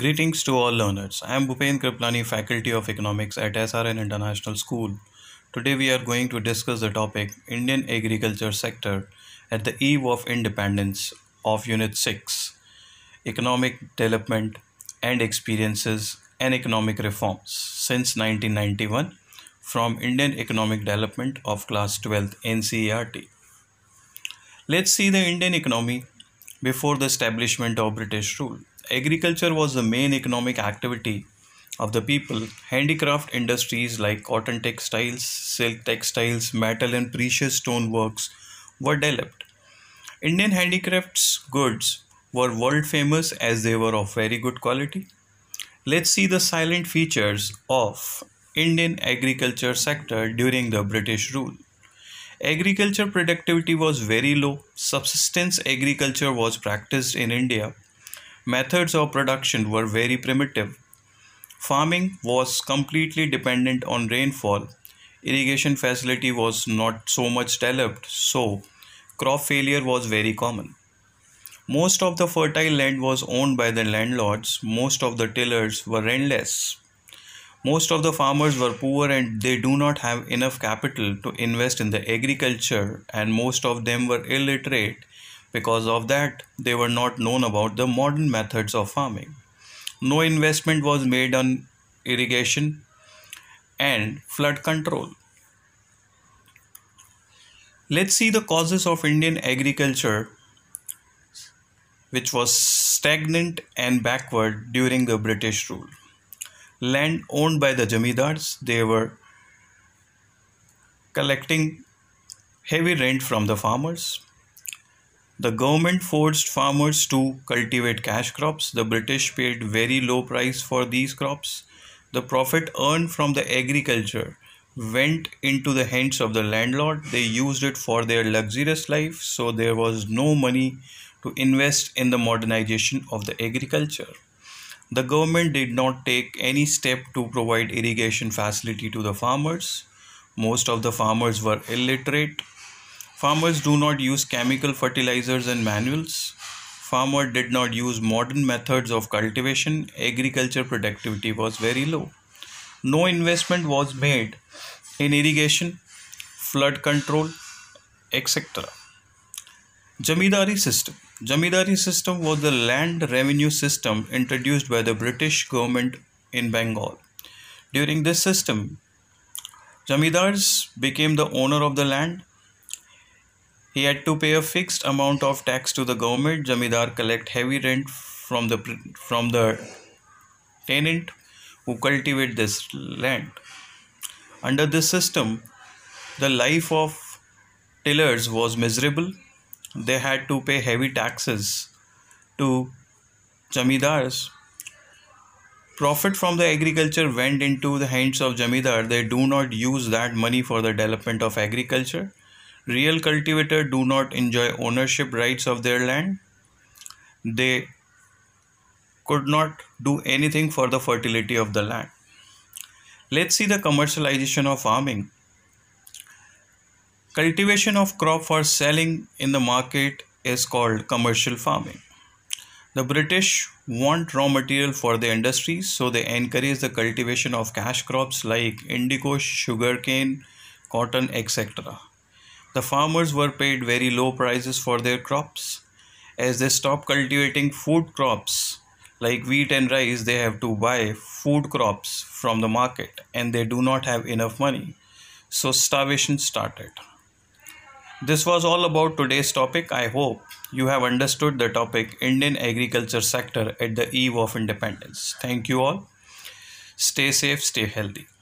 Greetings to all learners. I am Bhupen Kriplani, Faculty of Economics at SRN International School. Today we are going to discuss the topic Indian Agriculture Sector at the Eve of Independence of Unit 6, Economic Development and Experiences and Economic Reforms since 1991 from Indian Economic Development of Class 12th NCERT. Let's see the Indian economy before the establishment of British rule. Agriculture was the main economic activity of the people. Handicraft industries like cotton textiles, silk textiles, metal and precious stone works were developed. Indian handicrafts goods were world famous as they were of very good quality. Let's see the silent features of Indian agriculture sector during the British rule. Agriculture productivity was very low. Subsistence agriculture was practiced in India. Methods of production were very primitive. Farming was completely dependent on rainfall. Irrigation facility was not so much developed, so crop failure was very common. Most of the fertile land was owned by the landlords. Most of the tillers were rentless. Most of the farmers were poor and they do not have enough capital to invest in the agriculture, and most of them were illiterate. Because of that, they were not known about the modern methods of farming. No investment was made on irrigation and flood control. Let's see the causes of Indian agriculture, which was stagnant and backward during the British rule. Land owned by the zamindars, they were collecting heavy rent from the farmers. The government forced farmers to cultivate cash crops. The British paid very low price for these crops. The profit earned from the agriculture went into the hands of the landlord. They used it for their luxurious life, so there was no money to invest in the modernization of the agriculture. The government did not take any step to provide irrigation facility to the farmers. Most of the farmers were illiterate. Farmers do not use chemical fertilizers and manuals. Farmer did not use modern methods of cultivation. Agriculture productivity was very low. No investment was made in irrigation, flood control, etc. Zamindari system. Zamindari system was the land revenue system introduced by the British government in Bengal. During this system, zamindars became the owner of the land. He had to pay a fixed amount of tax to the government. Zamindar collect heavy rent from the tenant who cultivate this land. Under this system, the life of tillers was miserable. They had to pay heavy taxes to zamindars. Profit from the agriculture went into the hands of zamindar. They do not use that money for the development of agriculture. Real cultivators do not enjoy ownership rights of their land. They could not do anything for the fertility of the land. Let's see the commercialization of farming. Cultivation of crop for selling in the market is called commercial farming. The British want raw material for the industries, so they encourage the cultivation of cash crops like indigo, sugarcane, cotton, etc. The farmers were paid very low prices for their crops. As they stop cultivating food crops like wheat and rice, they have to buy food crops from the market and they do not have enough money. So starvation started. This was all about today's topic. I hope you have understood the topic Indian agriculture sector at the eve of independence. Thank you all. Stay safe, stay healthy.